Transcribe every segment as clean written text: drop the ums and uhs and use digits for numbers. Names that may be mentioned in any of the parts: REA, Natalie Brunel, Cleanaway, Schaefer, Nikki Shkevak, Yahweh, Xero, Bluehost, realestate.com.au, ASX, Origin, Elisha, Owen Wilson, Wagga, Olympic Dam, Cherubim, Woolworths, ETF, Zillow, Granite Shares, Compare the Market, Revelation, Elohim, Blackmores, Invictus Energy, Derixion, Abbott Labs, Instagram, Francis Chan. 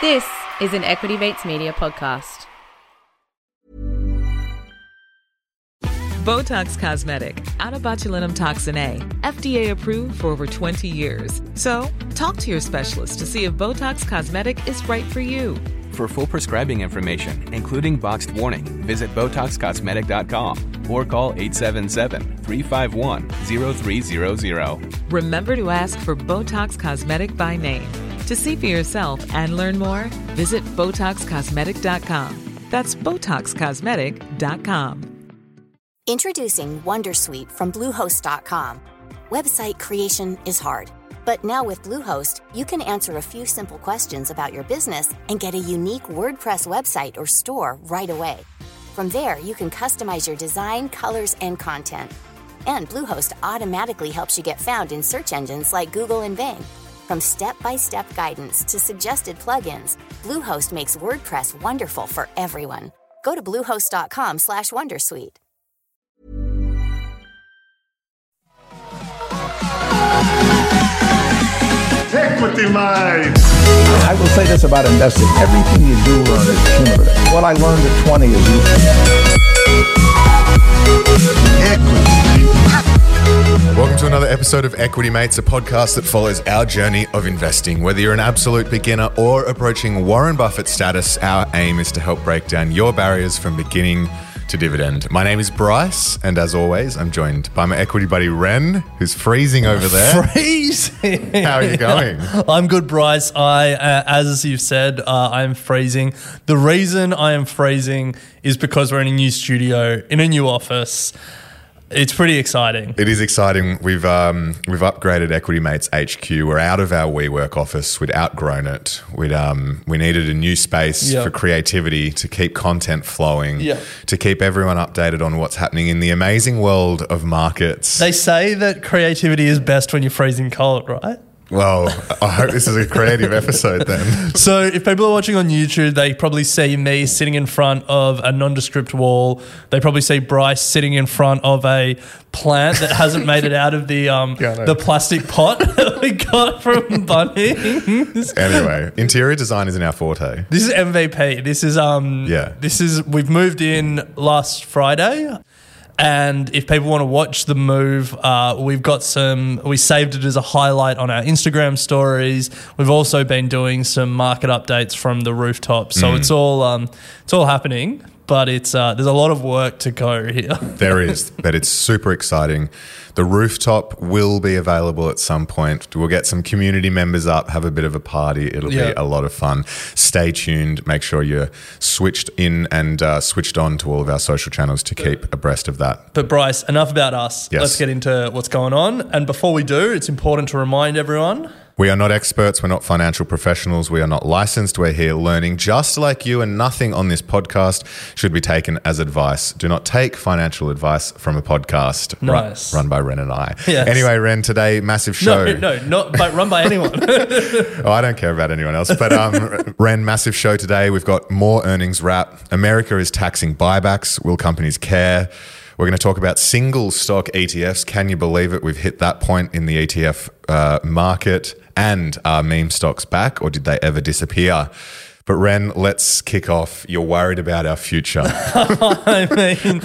This is an Equity Mates Media podcast. Botox Cosmetic, onabotulinumtoxinA, FDA approved for over 20 years. So, talk to your specialist to see if Botox Cosmetic is right for you. For full prescribing information, including boxed warning, visit BotoxCosmetic.com or call 877-351-0300. Remember to ask for Botox Cosmetic by name. To see for yourself and learn more, visit BotoxCosmetic.com. That's BotoxCosmetic.com. Introducing WonderSuite from Bluehost.com. Website creation is hard, but now with Bluehost, you can answer a few simple questions about your business and get a unique WordPress website or store right away. From there, you can customize your design, colors, and content. And Bluehost automatically helps you get found in search engines like Google and Bing. From step-by-step guidance to suggested plugins, Bluehost makes WordPress wonderful for everyone. Go to Bluehost.com/WonderSuite. Equity Mates. I will say this about investing. Everything you do learn is cumulative. What I learned at 20 is useful. Welcome to another episode of Equity Mates, a podcast that follows our journey of investing. Whether you're an absolute beginner or approaching Warren Buffett status, our aim is to help break down your barriers from beginning to dividend. My name is Bryce, and as always, I'm joined by my equity buddy Ren, who's freezing over there. Freezing. How are you going? I'm good, Bryce. As you've said, I'm freezing. The reason I am freezing is because we're in a new studio, in a new office. It's pretty exciting. It is exciting. We've upgraded Equity Mates HQ. We're out of our WeWork office. We'd outgrown it. We needed a new space for creativity, to keep content flowing, to keep everyone updated on what's happening in the amazing world of markets. They say that creativity is best when you're freezing cold, right? Well, I hope this is a creative episode then. So if people are watching on YouTube, they probably see me sitting in front of a nondescript wall. They probably see Bryce sitting in front of a plant that hasn't made it out of the plastic pot that we got from Bunnings. Anyway, interior design isn't our forte. This is MVP. We've moved in last Friday. And if people want to watch the move, we saved it as a highlight on our Instagram stories. We've also been doing some market updates from the rooftop. So it's all happening, but there's a lot of work to go here. There is, but it's super exciting. The rooftop will be available at some point. We'll get some community members up, have a bit of a party. It'll be a lot of fun. Stay tuned. Make sure you're switched in and switched on to all of our social channels to keep abreast of that. But Bryce, enough about us. Yes. Let's get into what's going on. And before we do, it's important to remind everyone, we are not experts. We're not financial professionals. We are not licensed. We're here learning just like you, and nothing on this podcast should be taken as advice. Do not take financial advice from a podcast run by Ren and I. Yes. Anyway, Ren, today, massive show. No, not run by anyone. Oh, I don't care about anyone else. But Ren, massive show today. We've got more earnings wrap. America is taxing buybacks. Will companies care? We're going to talk about single stock ETFs. Can you believe it? We've hit that point in the ETF market. And are meme stocks back, or did they ever disappear? But Ren, let's kick off. You're worried about our future. I mean,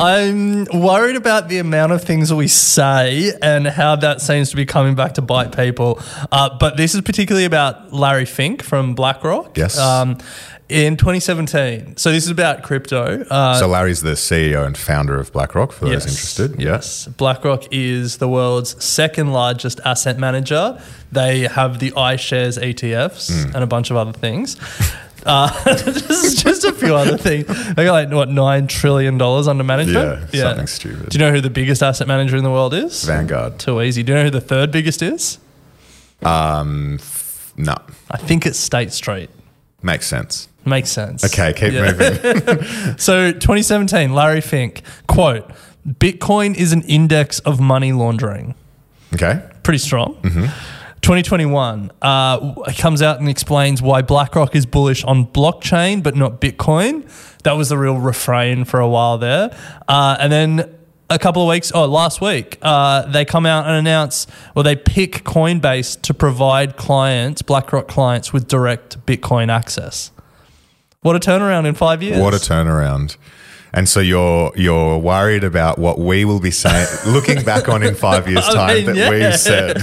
I'm worried about the amount of things we say and how that seems to be coming back to bite people. But this is particularly about Larry Fink from BlackRock. Yes. In 2017. So this is about crypto. So Larry's the CEO and founder of BlackRock, for those interested. Yes. BlackRock is the world's second largest asset manager. They have the iShares ETFs and a bunch of other things. Just a few other things. They got $9 trillion under management? Yeah, something stupid. Do you know who the biggest asset manager in the world is? Vanguard. Too easy. Do you know who the third biggest is? No. I think it's State Street. Makes sense. Okay, keep moving. So 2017, Larry Fink, quote, Bitcoin is an index of money laundering. Okay. Pretty strong. Mm-hmm. 2021, comes out and explains why BlackRock is bullish on blockchain but not Bitcoin. That was the real refrain for a while there. And then a couple of weeks, last week, they come out and announce, well, they pick Coinbase to provide clients, BlackRock clients, with direct Bitcoin access. What a turnaround in 5 years. What a turnaround. And so you're worried about what we will be saying, looking back on in 5 years' time, we said.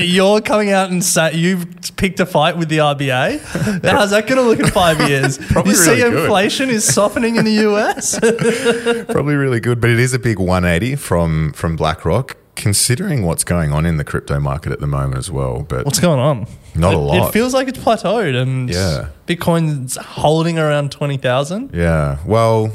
You're coming out and say you've picked a fight with the RBA. Now, how's that going to look in 5 years? Probably you really see good. Inflation is softening in the US. Probably really good, but it is a big 180 from BlackRock, considering what's going on in the crypto market at the moment as well. But what's going on? Not a lot. It feels like it's plateaued, and Bitcoin's holding around 20,000. Yeah, well,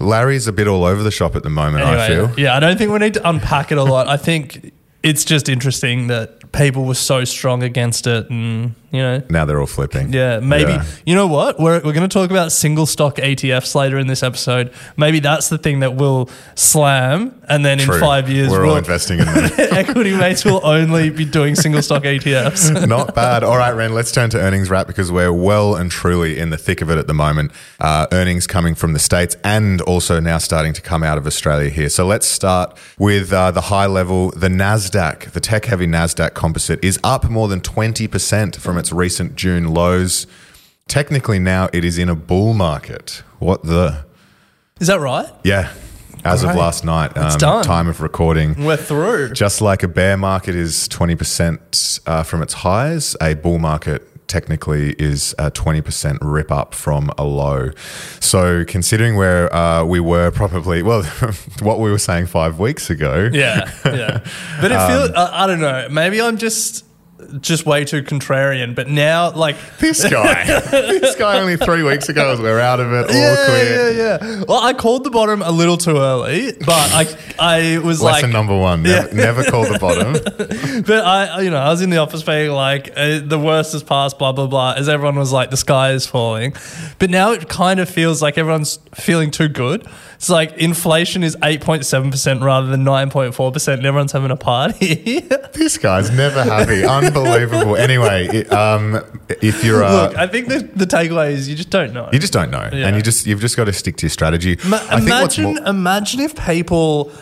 Larry's a bit all over the shop at the moment, anyway, I feel. Yeah, I don't think we need to unpack it a lot. I think it's just interesting that people were so strong against it and, you know. Now they're all flipping. Yeah, maybe. Yeah. You know what? We're going to talk about single stock ETFs later in this episode. Maybe that's the thing that will slam, and then in 5 years we're all investing in them. Equity Mates will only be doing single stock ETFs. Not bad. All right, Ren, let's turn to earnings wrap because we're well and truly in the thick of it at the moment. Earnings coming from the States and also now starting to come out of Australia here. So let's start with the high level. The Nasdaq, the tech-heavy Nasdaq composite, is up more than 20% from its recent June lows. Technically now it is in a bull market. What the? Is that right? Yeah. As of last night, it's done. Time of recording. We're through. Just like a bear market is 20% from its highs, a bull market technically is a 20% rip up from a low. So considering where we were probably, well, what we were saying 5 weeks ago. Yeah, yeah. But it feels, I don't know, maybe I'm just way too contrarian, but now like this guy only 3 weeks ago as we're out of it, all clear. Well, I called the bottom a little too early, but I was like lesson number one, never call the bottom. But I was in the office being like the worst has passed, blah blah blah, as everyone was like the sky is falling. But now it kind of feels like everyone's feeling too good. It's like inflation is 8.7% rather than 9.4% and everyone's having a party. This guy's never happy. Unbelievable. Anyway, if you're look, I think the takeaway is you just don't know. You just don't know. Yeah. And you've just got to stick to your strategy. Imagine if people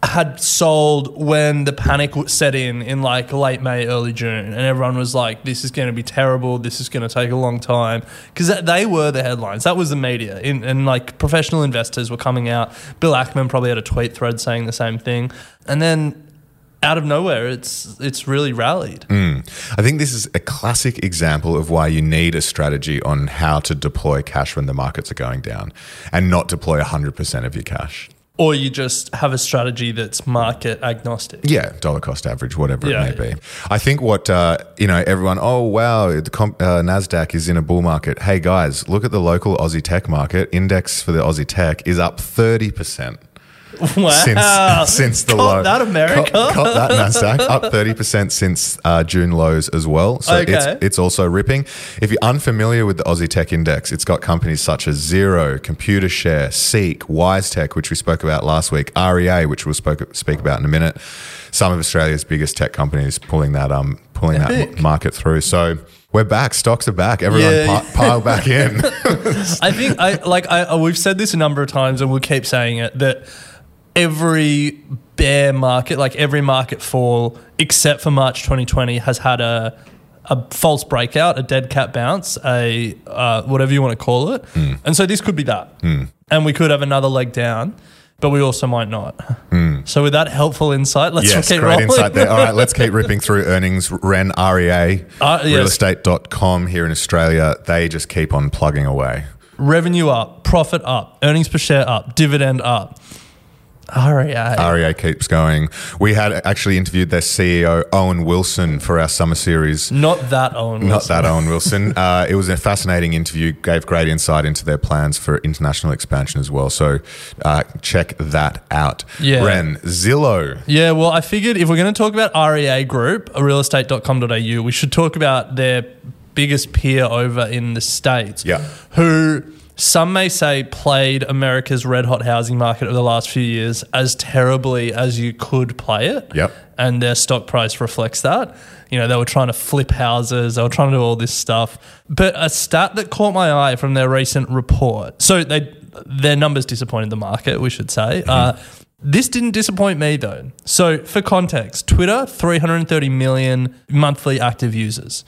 had sold when the panic set in like late May, early June, and everyone was like, this is going to be terrible, this is going to take a long time, because they were the headlines. That was the media, and like professional investors were coming out. Bill Ackman probably had a tweet thread saying the same thing. And then out of nowhere, it's really rallied. I think this is a classic example of why you need a strategy on how to deploy cash when the markets are going down and not deploy 100% of your cash. Or you just have a strategy that's market agnostic. Yeah, dollar cost average, whatever it may be. I think what, everyone, oh, wow, the Nasdaq is in a bull market. Hey, guys, look at the local Aussie tech market. Index for the Aussie tech is up 30%. Wow. Since the low. That America. Cop that Nasdaq. Up 30% since June lows as well. So it's also ripping. If you're unfamiliar with the Aussie Tech Index, it's got companies such as Xero, Computershare, Seek, WiseTech, which we spoke about last week, REA, which we'll speak about in a minute. Some of Australia's biggest tech companies pulling that market through. So we're back. Stocks are back. Everyone pile back in. I think we've said this a number of times and we'll keep saying it, that every bear market, like every market fall, except for March 2020, has had a false breakout, a dead cat bounce, a whatever you want to call it. And so this could be that. And we could have another leg down, but we also might not. So with that helpful insight, let's keep rolling. Yes, great insight there. All right, let's keep ripping through earnings. REA, realestate.com here in Australia, they just keep on plugging away. Revenue up, profit up, earnings per share up, dividend up. REA keeps going. We had actually interviewed their CEO, Owen Wilson, for our summer series. Not that Owen Wilson. It was a fascinating interview, gave great insight into their plans for international expansion as well. So check that out. Yeah. Ren, Zillow. Yeah, well, I figured if we're going to talk about REA Group, realestate.com.au, we should talk about their biggest peer over in the States. Yeah. Who, some may say, played America's red-hot housing market over the last few years as terribly as you could play it. Yep. And their stock price reflects that. You know, they were trying to flip houses. They were trying to do all this stuff. But a stat that caught my eye from their recent report. So their numbers disappointed the market, we should say. This didn't disappoint me though. So for context, Twitter, 330 million monthly active users.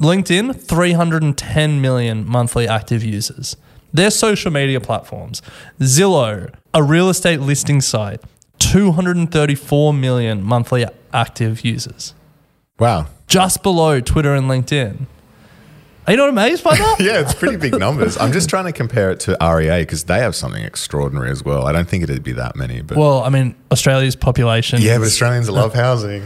LinkedIn, 310 million monthly active users. Their social media platforms. Zillow, a real estate listing site, 234 million monthly active users. Wow. Just below Twitter and LinkedIn. Are you not amazed by that? Yeah, it's pretty big numbers. I'm just trying to compare it to REA because they have something extraordinary as well. I don't think it'd be that many. But well, I mean, Australia's population. Yeah, but Australians love housing.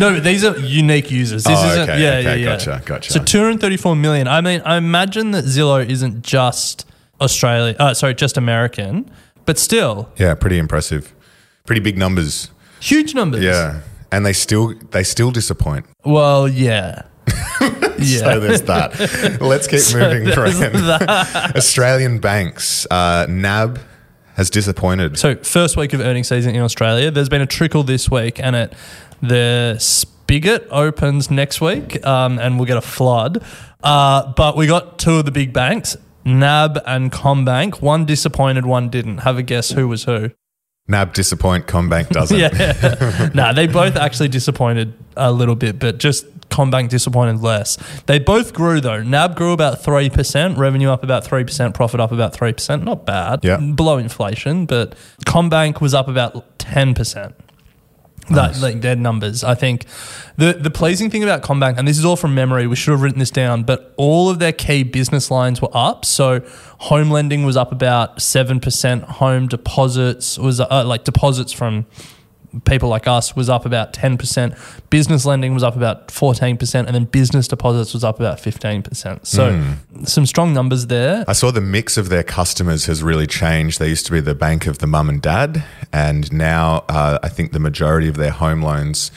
No, but these are unique users. This isn't, okay, gotcha. So 234 million. I mean, I imagine that Zillow isn't just Australia. Sorry, just American, but still. Yeah, pretty impressive. Pretty big numbers. Huge numbers. Yeah, and they still disappoint. Well, yeah. Yeah. So there's that. Let's keep moving, Graham. Australian banks, NAB has disappointed. So first week of earnings season in Australia. There's been a trickle this week and the spigot opens next week and we'll get a flood. But we got two of the big banks, NAB and CommBank. One disappointed, one didn't. Have a guess who was who. NAB disappoint, CommBank doesn't. Yeah. No, they both actually disappointed a little bit, but just CommBank disappointed less. They both grew though. NAB grew about 3%, revenue up about 3%, profit up about 3%. Not bad. Yeah. Below inflation, but CommBank was up about 10%. Nice. Like their numbers. I think the pleasing thing about CommBank, and this is all from memory, we should have written this down, but all of their key business lines were up. So home lending was up about 7%, home deposits was like deposits from people like us was up about 10%, business lending was up about 14%, and then business deposits was up about 15%. So some strong numbers there. I saw the mix of their customers has really changed. They used to be the bank of the mum and dad, and now I think the majority of their home loans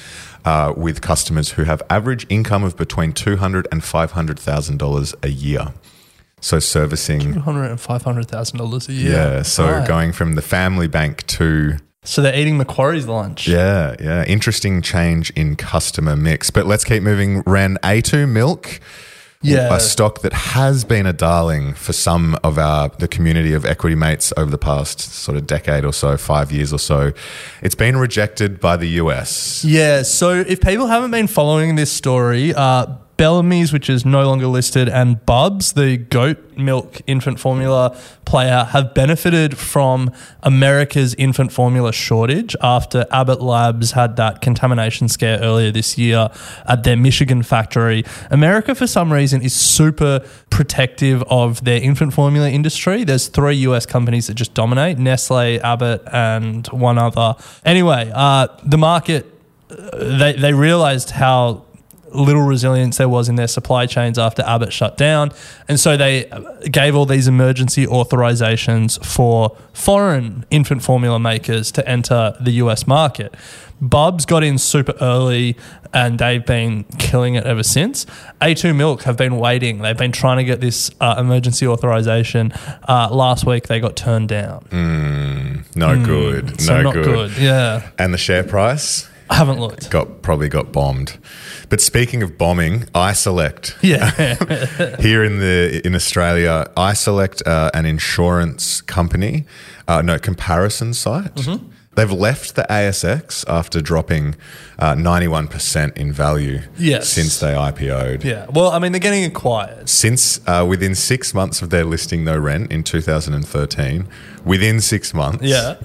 are with customers who have average income of between $200,000 and $500,000 a year. So servicing $200,000 and $500,000 a year. Yeah, so going from the family bank to... So they're eating Macquarie's lunch. Yeah. Interesting change in customer mix. But let's keep moving. Ran A2 Milk, a stock that has been a darling for some of the community of equity mates over the past sort of decade or so, 5 years or so. It's been rejected by the US. Yeah, so if people haven't been following this story, Bellamy's, which is no longer listed, and Bubs, the goat milk infant formula player, have benefited from America's infant formula shortage after Abbott Labs had that contamination scare earlier this year at their Michigan factory. America, for some reason, is super protective of their infant formula industry. There's three US companies that just dominate, Nestle, Abbott, and one other. Anyway, the market, they realized how little resilience there was in their supply chains after Abbott shut down. And so they gave all these emergency authorizations for foreign infant formula makers to enter the US market. Bubs got in super early and they've been killing it ever since. A2 Milk have been waiting. They've been trying to get this emergency authorization. Last week they got turned down. No good. So no good. Not good. Yeah. And the share price? I haven't looked. Probably got bombed. But speaking of bombing, iSelect. Yeah. Here in Australia, iSelect, an insurance company, comparison site. Mm-hmm. They've left the ASX after dropping 91% in value since they IPO'd. Yeah. Well, I mean, they're getting acquired. Since within 6 months of their listing, no rent in 2013, within 6 months. Yeah.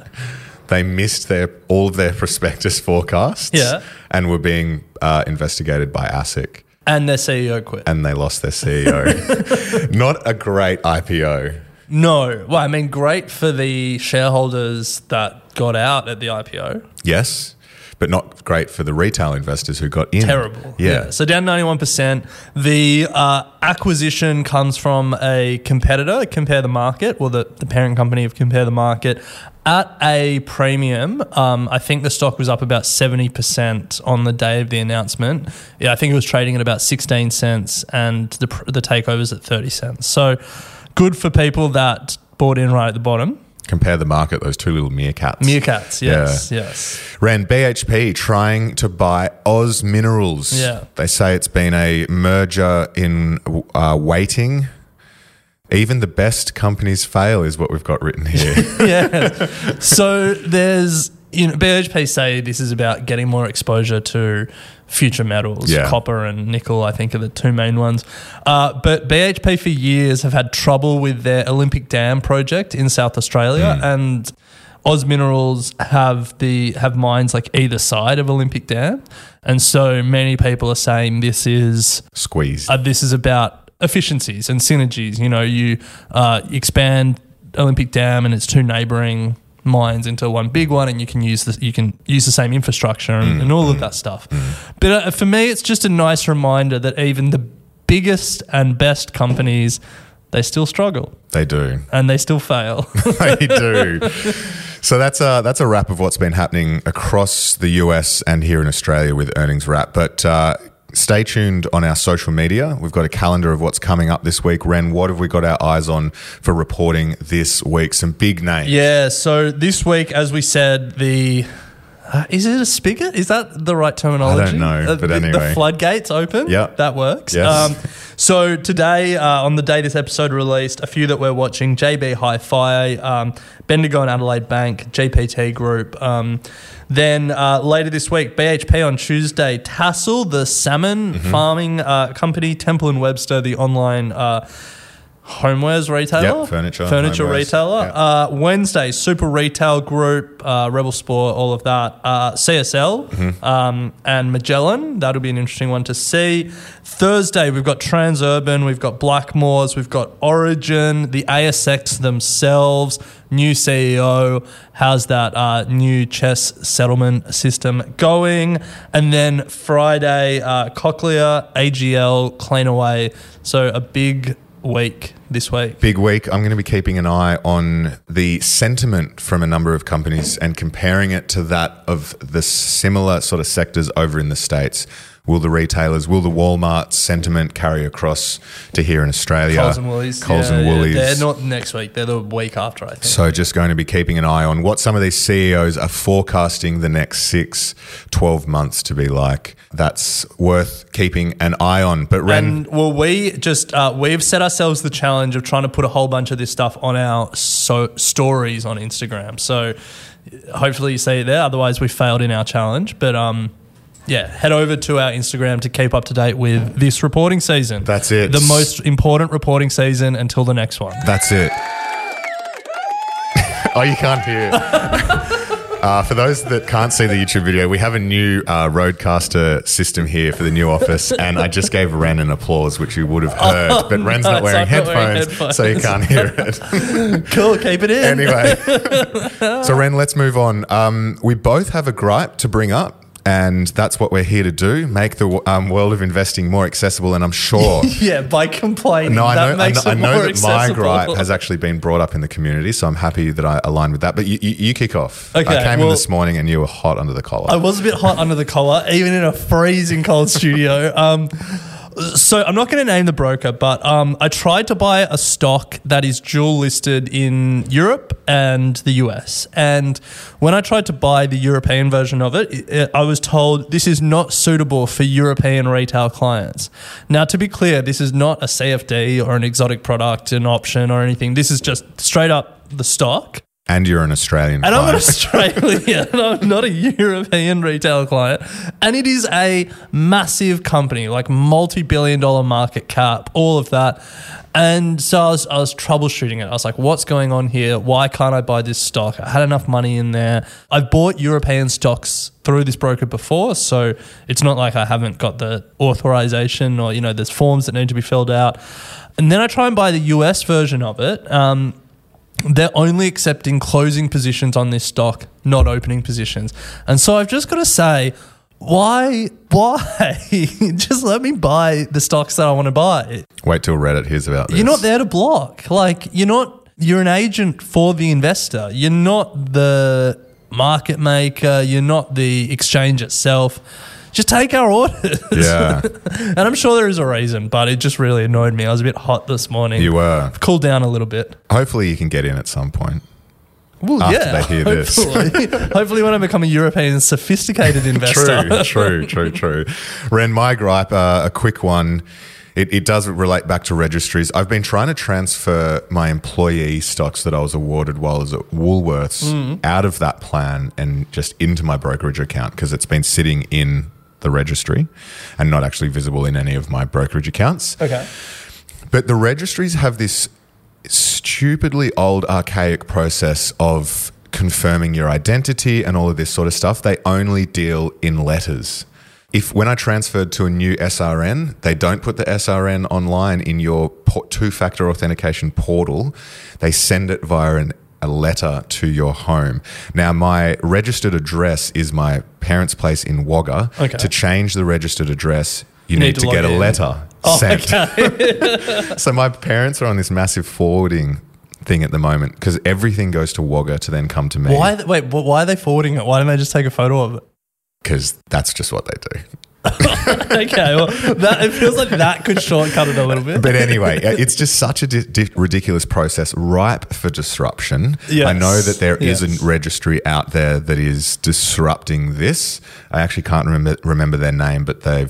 They missed all of their prospectus forecasts and were being investigated by ASIC. And their CEO quit. And they lost their CEO. Not a great IPO. No. Well, I mean, great for the shareholders that got out at the IPO. Yes, but not great for the retail investors who got in. Terrible. Yeah. So down 91%. The acquisition comes from a competitor, Compare the Market, or the parent company of Compare the Market, at a premium. I think the stock was up about 70% on the day of the announcement. Yeah, I think it was trading at about 16 cents and the takeover's at 30 cents. So good for people that bought in right at the bottom. Compare the market, those two little meerkats. Meerkats, yes. Ran BHP trying to buy Oz Minerals. Yeah. They say it's been a merger in waiting. Even the best companies fail is what we've got written here. Yes. So there's, you know, BHP say this is about getting more exposure to future metals. Yeah. Copper and nickel, I think, are the two main ones. But BHP for years have had trouble with their Olympic Dam project in South Australia, and Oz Minerals have mines like either side of Olympic Dam, and so many people are saying this is squeezed. This is about efficiencies and synergies. You know, you expand Olympic Dam and its two neighbouring mines into one big one, and you can use the same infrastructure and all of that stuff. But for me, it's just a nice reminder that even the biggest and best companies, they still struggle. They do. And they still fail. They do. So that's a wrap of what's been happening across the US and here in Australia with earnings wrap. But stay tuned on our social media. We've got a calendar of what's coming up this week. Ren, what have we got our eyes on for reporting this week? Some big names. Yeah, so this week, as we said, the... is it a spigot? Is that the right terminology? I don't know, but anyway. The floodgates open? Yeah. That works. Yes. So today, on the day this episode released, a few that we're watching, JB Hi-Fi, Bendigo and Adelaide Bank, GPT Group. Then later this week, BHP on Tuesday, Tassal, the salmon farming company, Temple & Webster, the online homewares retailer. Yep, furniture retailer. Yep. Wednesday, Super Retail Group, Rebel Sport, all of that. CSL and Magellan. That'll be an interesting one to see. Thursday, we've got Transurban, we've got Blackmores, we've got Origin, the ASX themselves, new CEO. How's that new CHESS settlement system going? And then Friday, Cochlear, AGL, Cleanaway. So a big week this week. Big week. I'm going to be keeping an eye on the sentiment from a number of companies and comparing it to that of the similar sort of sectors over in the States. Will the retailers, will the Walmart sentiment carry across to here in Australia? Coles and Woolies. They're not next week. They're the week after, I think. So just going to be keeping an eye on what some of these CEOs are forecasting the next 6-12 months to be like. That's worth keeping an eye on. But Ren... we've set ourselves the challenge of trying to put a whole bunch of this stuff on our stories on Instagram. So hopefully you see it there. Otherwise, we failed in our challenge. But... yeah, head over to our Instagram to keep up to date with this reporting season. That's it. The most important reporting season until the next one. That's it. Oh, you can't hear it. For those that can't see the YouTube video, we have a new Rodecaster system here for the new office, and I just gave Ren an applause, which you would have heard, but Ren's not wearing headphones, so you can't hear it. Cool, keep it in. Anyway, so Ren, let's move on. We both have a gripe to bring up. And that's what we're here to do, make the world of investing more accessible. And I'm sure... yeah, by complaining, I know that my gripe has actually been brought up in the community, so I'm happy that I align with that. But you kick off. Okay, I came in this morning and you were hot under the collar. I was a bit hot under the collar, even in a freezing cold studio. So I'm not going to name the broker, but I tried to buy a stock that is dual listed in Europe and the US. And when I tried to buy the European version of it, I was told this is not suitable for European retail clients. Now, to be clear, this is not a CFD or an exotic product, an option or anything. This is just straight up the stock. And you're an Australian client. I'm an Australian. I'm not a European retail client. And it is a massive company, like multi-billion-dollar market cap, all of that. And so I was troubleshooting it. I was like, what's going on here? Why can't I buy this stock? I had enough money in there. I've bought European stocks through this broker before, so it's not like I haven't got the authorization or, you know, there's forms that need to be filled out. And then I try and buy the US version of it. They're only accepting closing positions on this stock, not opening positions. And so I've just got to say, why? Just let me buy the stocks that I want to buy. Wait till Reddit hears about this. You're not there to block. Like, you're an agent for the investor. You're not the market maker. You're not the exchange itself. Just take our orders. Yeah. And I'm sure there is a reason, but it just really annoyed me. I was a bit hot this morning. You were. I've cooled down a little bit. Hopefully you can get in at some point. Well, after they hear this. Hopefully when I become a European sophisticated investor. True, true, true, true. Ren, my gripe, a quick one. It does relate back to registries. I've been trying to transfer my employee stocks that I was awarded while I was at Woolworths out of that plan and just into my brokerage account, because it's been sitting in the registry and not actually visible in any of my brokerage accounts. Okay. But the registries have this stupidly old archaic process of confirming your identity and all of this sort of stuff. They only deal in letters. When I transferred to a new SRN, they don't put the SRN online in your two-factor authentication portal. They send it via a letter to your home. Now, my registered address is my parents' place in Wagga. Okay. To change the registered address, you need to get a letter sent. Okay. So my parents are on this massive forwarding thing at the moment because everything goes to Wagga to then come to me. Why are they forwarding it? Why don't they just take a photo of it? Because that's just what they do. Okay, well, it feels like that could shortcut it a little bit. But anyway, it's just such a ridiculous process, ripe for disruption. Yes. I know that there is a registry out there that is disrupting this. I actually can't remember their name, but they're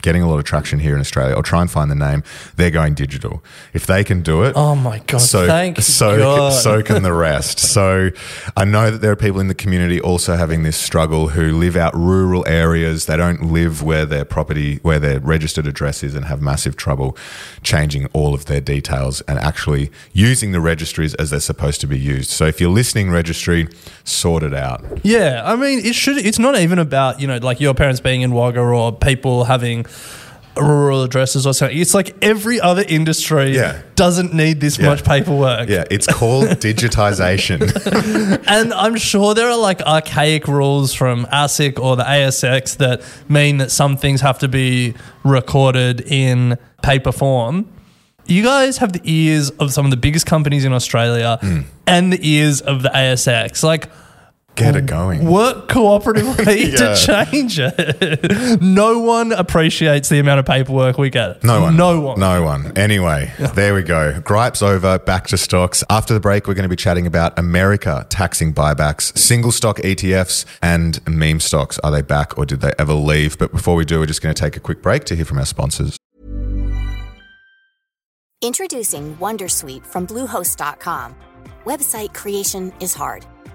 getting a lot of traction here in Australia. I'll try and find the name. They're going digital. If they can do it, oh my God, thank God. So can the rest. So I know that there are people in the community also having this struggle who live out rural areas. They don't live where their registered address is and have massive trouble changing all of their details and actually using the registries as they're supposed to be used. So if you're listening, registry, sort it out. Yeah, I mean, it's not even about, you know, like your parents being in Wagga or people having rural addresses or something. It's like every other industry doesn't need this much paperwork. Yeah, it's called digitization. And I'm sure there are like archaic rules from ASIC or the ASX that mean that some things have to be recorded in paper form. You guys have the ears of some of the biggest companies in Australia and the ears of the ASX. Like, get it going. Work cooperatively to change it. No one appreciates the amount of paperwork we get. No one. Anyway, there we go. Gripes over, back to stocks. After the break, we're going to be chatting about America taxing buybacks, single stock ETFs and meme stocks. Are they back or did they ever leave? But before we do, we're just going to take a quick break to hear from our sponsors. Introducing WonderSuite from Bluehost.com. Website creation is hard.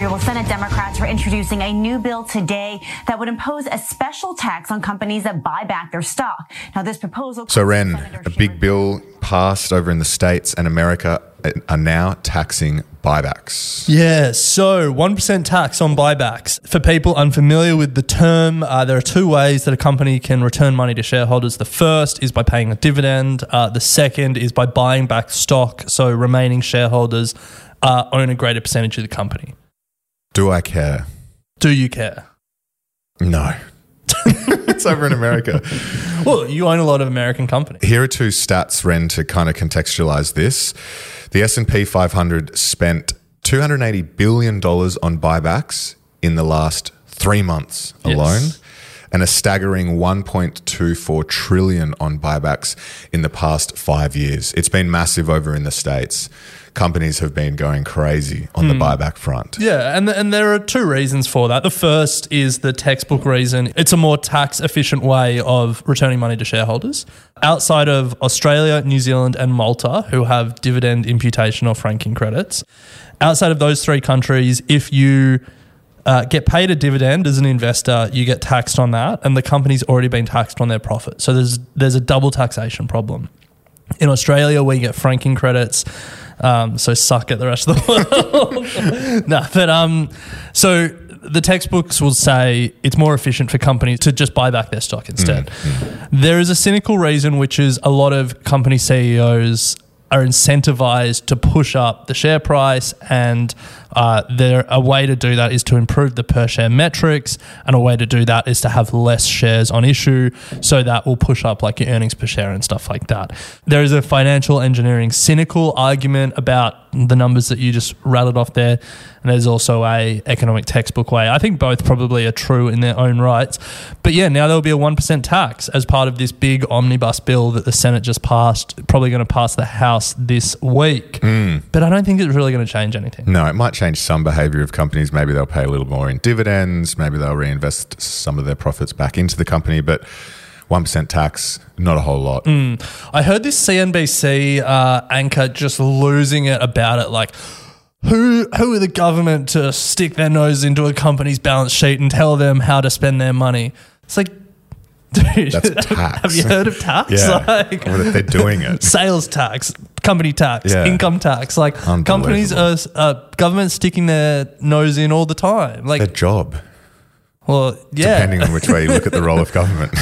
Well, Senate Democrats are introducing a new bill today that would impose a special tax on companies that buy back their stock. Now, this proposal... So, Ren, a big bill passed over in the States and America are now taxing buybacks. Yeah, so 1% tax on buybacks. For people unfamiliar with the term, there are two ways that a company can return money to shareholders. The first is by paying a dividend. The second is by buying back stock, so remaining shareholders own a greater percentage of the company. Do I care? Do you care? No. It's over in America. Well, you own a lot of American companies. Here are two stats, Ren, to kind of contextualize this. The S&P 500 spent $280 billion on buybacks in the last 3 months alone. and a staggering $1.24 trillion on buybacks in the past 5 years. It's been massive over in the States. Companies have been going crazy on the buyback front. Yeah, and there are two reasons for that. The first is the textbook reason. It's a more tax-efficient way of returning money to shareholders. Outside of Australia, New Zealand and Malta, who have dividend imputation or franking credits, outside of those three countries, if you get paid a dividend as an investor, you get taxed on that, and the company's already been taxed on their profit. So there's a double taxation problem. In Australia, we get franking credits, so suck at the rest of the world. So the textbooks will say it's more efficient for companies to just buy back their stock instead. There is a cynical reason, which is a lot of company CEOs are incentivized to push up the share price, and a way to do that is to improve the per share metrics, and a way to do that is to have less shares on issue, so that will push up like your earnings per share and stuff like that. There is a financial engineering cynical argument about the numbers that you just rattled off there, and there's also a economic textbook way. I think both probably are true in their own rights. But yeah, now there'll be a 1% tax as part of this big omnibus bill that the Senate just passed, probably going to pass the House this week. But I don't think it's really going to change anything. No, it might change some behaviour of companies. Maybe they'll pay a little more in dividends. Maybe they'll reinvest some of their profits back into the company. But 1% tax, not a whole lot. I heard this CNBC anchor just losing it about it. Like, who are the government to stick their nose into a company's balance sheet and tell them how to spend their money? It's like, dude, that's tax. Have you heard of tax? Yeah. Like, what if they're doing it? Sales tax, company tax, income tax. Like, companies are government sticking their nose in all the time. Like, their job. Well, yeah. Depending on which way you look at the role of government.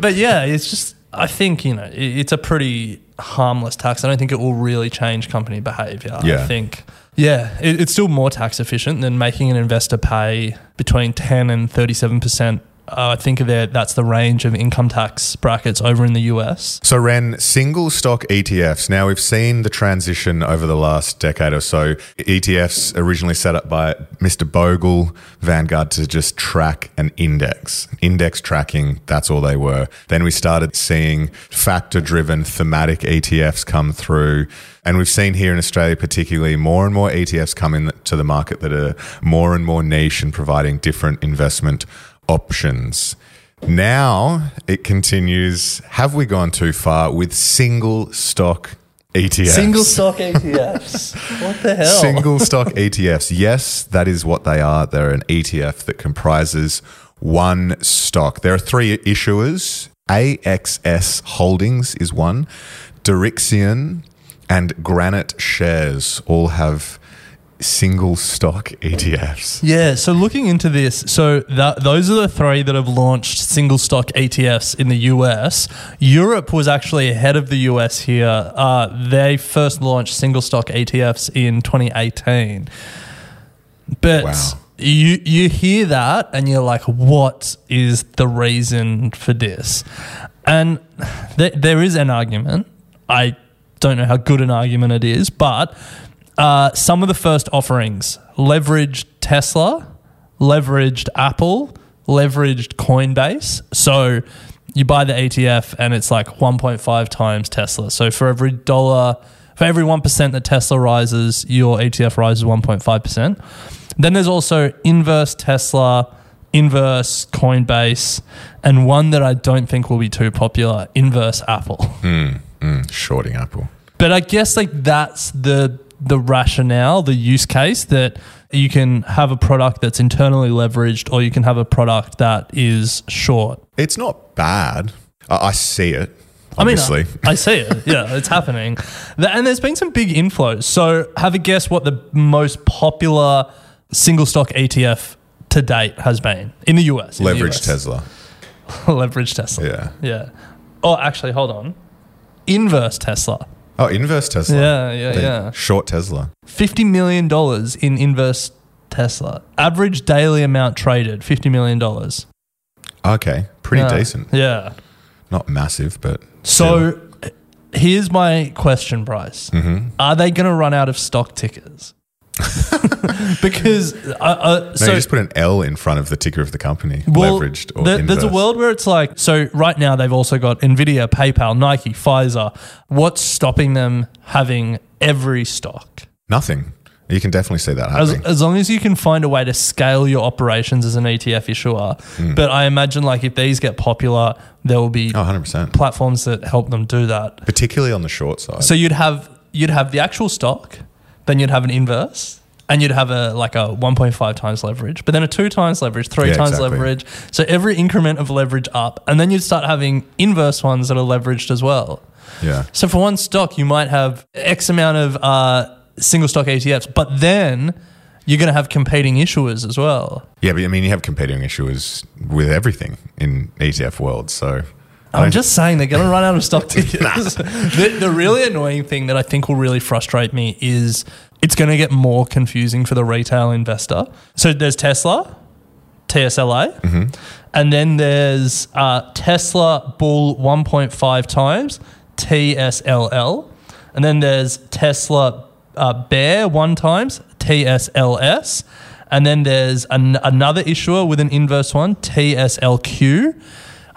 But yeah, it's just, I think, you know, it's a pretty harmless tax. I don't think it will really change company behaviour. Yeah. I think, yeah, it's still more tax efficient than making an investor pay between 10 and 37%. I think that's the range of income tax brackets over in the US. So, Ren, single stock ETFs. Now, we've seen the transition over the last decade or so. ETFs originally set up by Mr. Bogle, Vanguard, to just track an index. Index tracking, that's all they were. Then we started seeing factor-driven thematic ETFs come through. And we've seen here in Australia particularly more and more ETFs come into the market that are more and more niche and providing different investment options. Now it continues. Have we gone too far with single stock ETFs? Single stock ETFs. What the hell? Single stock ETFs. Yes, that is what they are. They're an ETF that comprises one stock. There are three issuers. AXS Holdings is one. Derixion and Granite Shares all have single stock ETFs. Yeah, so looking into this, those are the three that have launched single stock ETFs in the US. Europe was actually ahead of the US here. They first launched single stock ETFs in 2018. But you hear that and you're like, what is the reason for this? And there is an argument. I don't know how good an argument it is, but some of the first offerings leveraged Tesla, leveraged Apple, leveraged Coinbase. So you buy the ETF and it's like 1.5 times Tesla. So for every 1% that Tesla rises, your ETF rises 1.5%. Then there's also inverse Tesla, inverse Coinbase, and one that I don't think will be too popular, inverse Apple. Shorting Apple. But I guess like that's the rationale, the use case, that you can have a product that's internally leveraged or you can have a product that is short. It's not bad. I see it, obviously. I see it. Yeah, it's happening. And there's been some big inflows. So have a guess what the most popular single stock ETF to date has been in the US. Tesla. Leverage Tesla. Yeah. Oh, actually, hold on. Inverse Tesla. Oh, inverse Tesla. Yeah. Short Tesla. $50 million in inverse Tesla. Average daily amount traded, $50 million. Okay, pretty decent. Yeah. Not massive, but... So, here's my question, Bryce. Are they going to run out of stock tickers? Because so you just put an L in front of the ticker of the company, leveraged or inverse. There's a world where it's like, so right now they've also got Nvidia, PayPal, Nike, Pfizer. What's stopping them having every stock? Nothing. You can definitely see that happening. As long as you can find a way to scale your operations as an ETF issuer. Mm. But I imagine like if these get popular, there will be 100% platforms that help them do that. Particularly on the short side. So you'd have the actual stock, then you'd have an inverse, and you'd have a 1.5 times leverage, but then a 2 times leverage, 3 times leverage. So every increment of leverage up, and then you'd start having inverse ones that are leveraged as well. Yeah. So for one stock, you might have X amount of single stock ETFs, but then you're going to have competing issuers as well. Yeah, but I mean, you have competing issuers with everything in ETF world, so... I'm just saying they're going to run out of stock tickets. The really annoying thing that I think will really frustrate me is it's going to get more confusing for the retail investor. So there's Tesla, TSLA, and then there's Tesla Bull 1.5 times, TSLL, and then there's Tesla Bear 1 times, TSLS, and then there's another issuer with an inverse one, TSLQ.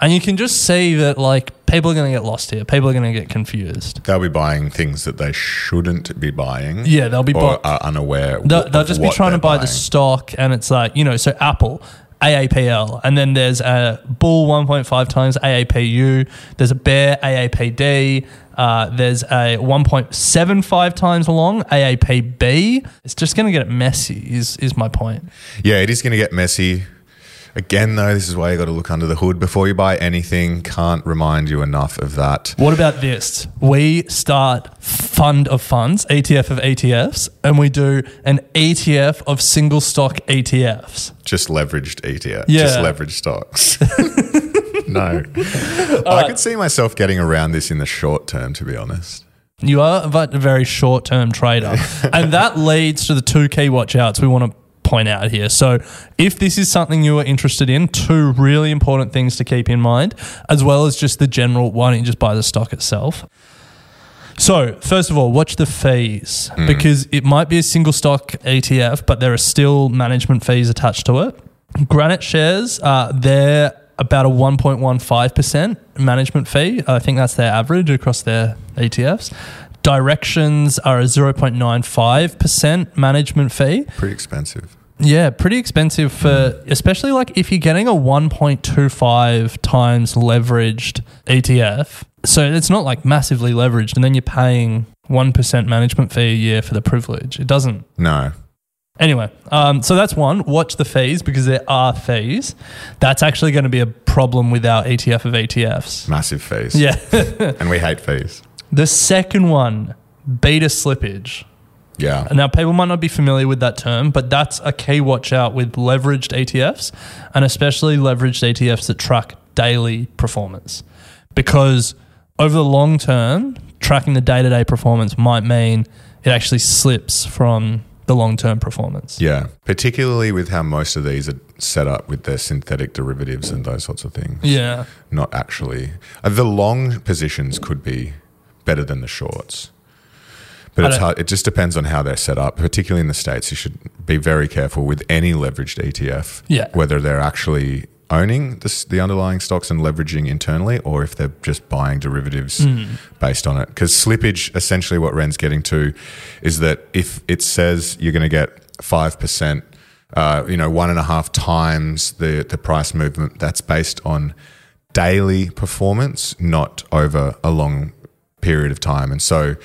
And you can just see that, like, people are going to get lost here. People are going to get confused. They'll be buying things that they shouldn't be buying. Yeah, they'll be buying. Or are unaware. They'll just be trying to buy the stock, and it's like, you know, so Apple, AAPL, and then there's a Bull 1.5 times AAPU. There's a Bear AAPD. There's a 1.75 times long AAPB. It's just going to get messy. Is my point? Yeah, it is going to get messy. Again, though, this is why you got to look under the hood before you buy anything. Can't remind you enough of that. What about this? We start fund of funds, ETF of ETFs, and we do an ETF of single stock ETFs. Just leveraged ETFs. Yeah. Just leveraged stocks. No. I could see myself getting around this in the short term, to be honest. You are a very short-term trader. And that leads to the two key watch-outs we want to point out here. So if this is something you are interested in, two really important things to keep in mind, as well as just the general, why don't you just buy the stock itself? So first of all, watch the fees, because it might be a single stock ETF, but there are still management fees attached to it. Granite shares, they're about a 1.15% management fee. I think that's their average across their ETFs. Directions are a 0.95% management fee. Pretty expensive. Yeah, pretty expensive for, especially like if you're getting a 1.25 times leveraged ETF. So it's not like massively leveraged, and then you're paying 1% management fee a year for the privilege. It doesn't. No. Anyway, so that's one. Watch the fees, because there are fees. That's actually going to be a problem with our ETF of ETFs. Massive fees. Yeah. And we hate fees. The second one, beta slippage. Yeah. Now, people might not be familiar with that term, but that's a key watch out with leveraged ETFs, and especially leveraged ETFs that track daily performance, because over the long term, tracking the day-to-day performance might mean it actually slips from the long-term performance. Yeah, particularly with how most of these are set up with their synthetic derivatives and those sorts of things. Yeah. Not actually. The long positions could be better than the shorts. But it's hard. It just depends on how they're set up. Particularly in the States, you should be very careful with any leveraged ETF, whether they're actually owning the underlying stocks and leveraging internally, or if they're just buying derivatives based on it. Because slippage, essentially what Ren's getting to is that if it says you're going to get 5%, 1.5 times the price movement, that's based on daily performance, not over a long period of time, and so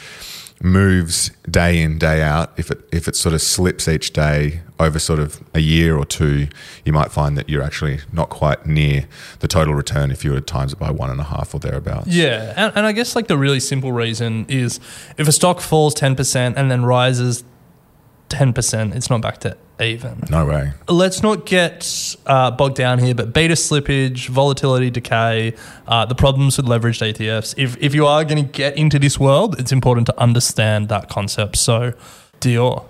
moves day in, day out. If it sort of slips each day over sort of a year or two, you might find that you're actually not quite near the total return if you were to times it by 1.5 or thereabouts. Yeah, and I guess like the really simple reason is if a stock falls 10% and then rises 10%, it's not back to even. No way. Let's not get bogged down here, but beta slippage, volatility decay, the problems with leveraged ETFs. If you are going to get into this world, it's important to understand that concept. So, Dior,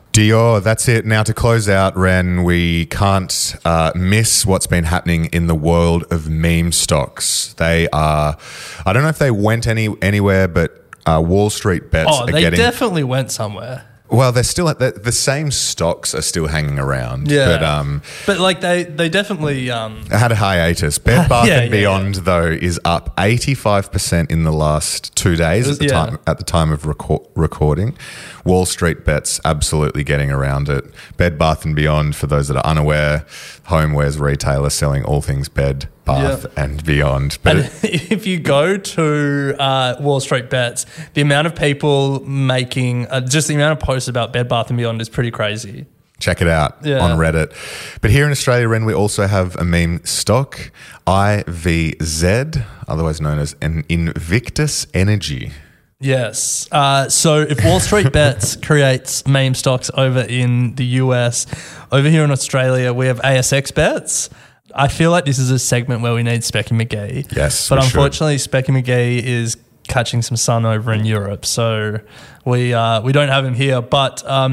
that's it. Now, to close out, Ren, we can't miss what's been happening in the world of meme stocks. They are, I don't know if they went anywhere, but Wall Street bets are getting... Oh, they definitely went somewhere. Well, they're still at the same stocks are still hanging around. Yeah, but like they definitely had a hiatus. Bed Bath and Beyond though is up 85% in the last 2 days at the time of recording. Wall Street Bet's absolutely getting around it. Bed Bath and Beyond, for those that are unaware, homewares retailer selling all things bed, bath and beyond. But and if you go to Wall Street Bets, the amount of people making just the amount of posts about Bed Bath and Beyond is pretty crazy. Check it out on Reddit. But here in Australia, Ren, we also have a meme stock, IVZ, otherwise known as an Invictus Energy. Yes. So if Wall Street Bets creates meme stocks over in the US, over here in Australia, we have ASX Bets. I feel like this is a segment where we need Specky McGee. Yes, but unfortunately, Specky McGee is catching some sun over in Europe, so we don't have him here. But I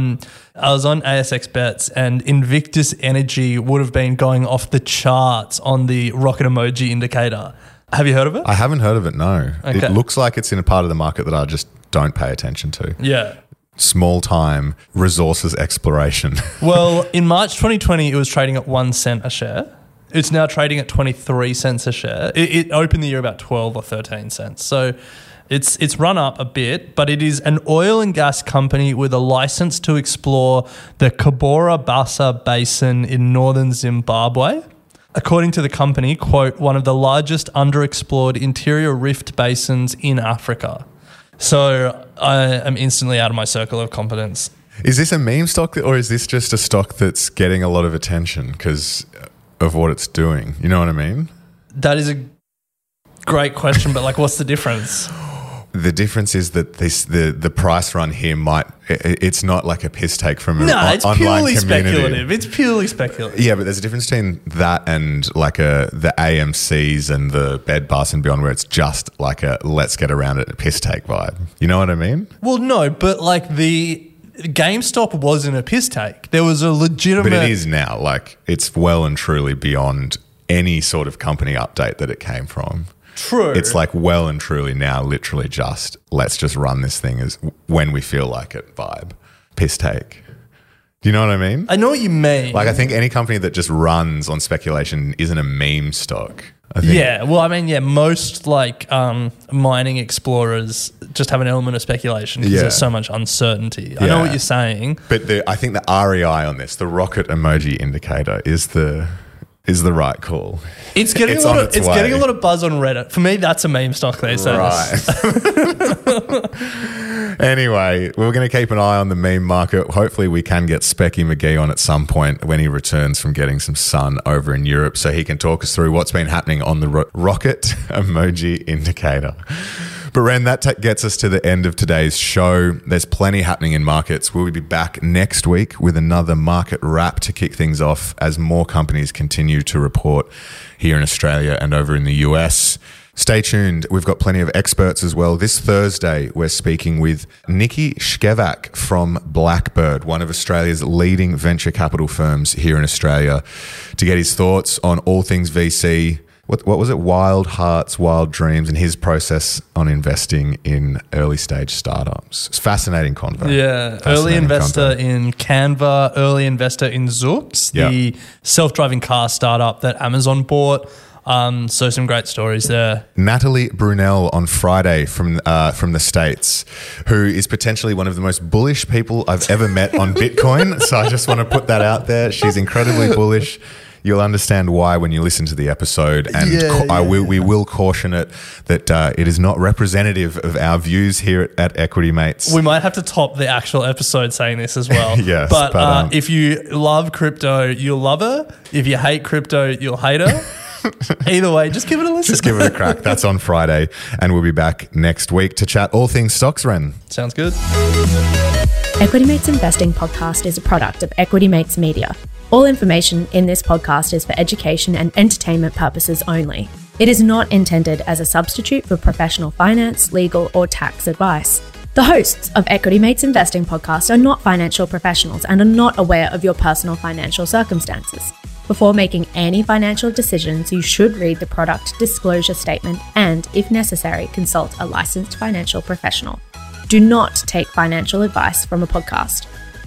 was on ASX Bets, and Invictus Energy would have been going off the charts on the rocket emoji indicator. Have you heard of it? I haven't heard of it. No, okay. It looks like it's in a part of the market that I just don't pay attention to. Yeah. Small time resources exploration. Well, in March 2020, it was trading at 1 cent a share. It's now trading at 23 cents a share. It opened the year about 12 or 13 cents. So it's run up a bit, but it is an oil and gas company with a license to explore the Cabora Bassa Basin in northern Zimbabwe. According to the company, quote, one of the largest underexplored interior rift basins in Africa. So I am instantly out of my circle of competence. Is this a meme stock or is this just a stock that's getting a lot of attention because of what it's doing? You know what I mean? That is a great question, but like what's the difference? The difference is that the price run here might – it's not like a piss take from an online community. No, it's purely speculative. It's purely speculative. Yeah, but there's a difference between that and like the AMCs and the Bed Bath and Beyond where it's just like a let's get around it a piss take vibe. You know what I mean? Well, no, but like the – GameStop wasn't a piss take. There was a legitimate... But it is now. Like, it's well and truly beyond any sort of company update that it came from. True. It's like well and truly now literally just let's just run this thing as when we feel like it vibe. Piss take. Do you know what I mean? I know what you mean. Like, I think any company that just runs on speculation isn't a meme stock. I think. Yeah. Well, I mean, yeah, most like mining explorers just have an element of speculation because there's so much uncertainty. I know what you're saying. But I think the REI on this, the rocket emoji indicator, is the right call. It's getting getting a lot of buzz on Reddit. For me, that's a meme stock these days. Right. Anyway, we're going to keep an eye on the meme market. Hopefully, we can get Specky McGee on at some point when he returns from getting some sun over in Europe so he can talk us through what's been happening on the rocket emoji indicator. But Ren, that gets us to the end of today's show. There's plenty happening in markets. We'll be back next week with another market wrap to kick things off as more companies continue to report here in Australia and over in the US. Stay tuned. We've got plenty of experts as well. This Thursday, we're speaking with Nikki Shkevak from Blackbird, one of Australia's leading venture capital firms here in Australia, to get his thoughts on all things VC. What was it? Wild hearts, wild dreams, and his process on investing in early stage startups. It's fascinating convo. Yeah. Early investor in Canva, early investor in Zoox, the self-driving car startup that Amazon bought. So some great stories there. Natalie Brunel on Friday from the States, who is potentially one of the most bullish people I've ever met on Bitcoin. So I just want to put that out there. She's incredibly bullish. You'll understand why when you listen to the episode, and we will caution it that it is not representative of our views here at Equity Mates. We might have to top the actual episode saying this as well. Yes, but if you love crypto, you'll love her. If you hate crypto, you'll hate her. Either way, just give it a listen. Just give it a crack. That's on Friday, and we'll be back next week to chat all things stocks, Ren. Sounds good. Equity Mates Investing Podcast is a product of Equity Mates Media. All information in this podcast is for education and entertainment purposes only. It is not intended as a substitute for professional finance, legal, or tax advice. The hosts of Equity Mates Investing Podcast are not financial professionals and are not aware of your personal financial circumstances. Before making any financial decisions, you should read the product disclosure statement and, if necessary, consult a licensed financial professional. Do not take financial advice from a podcast.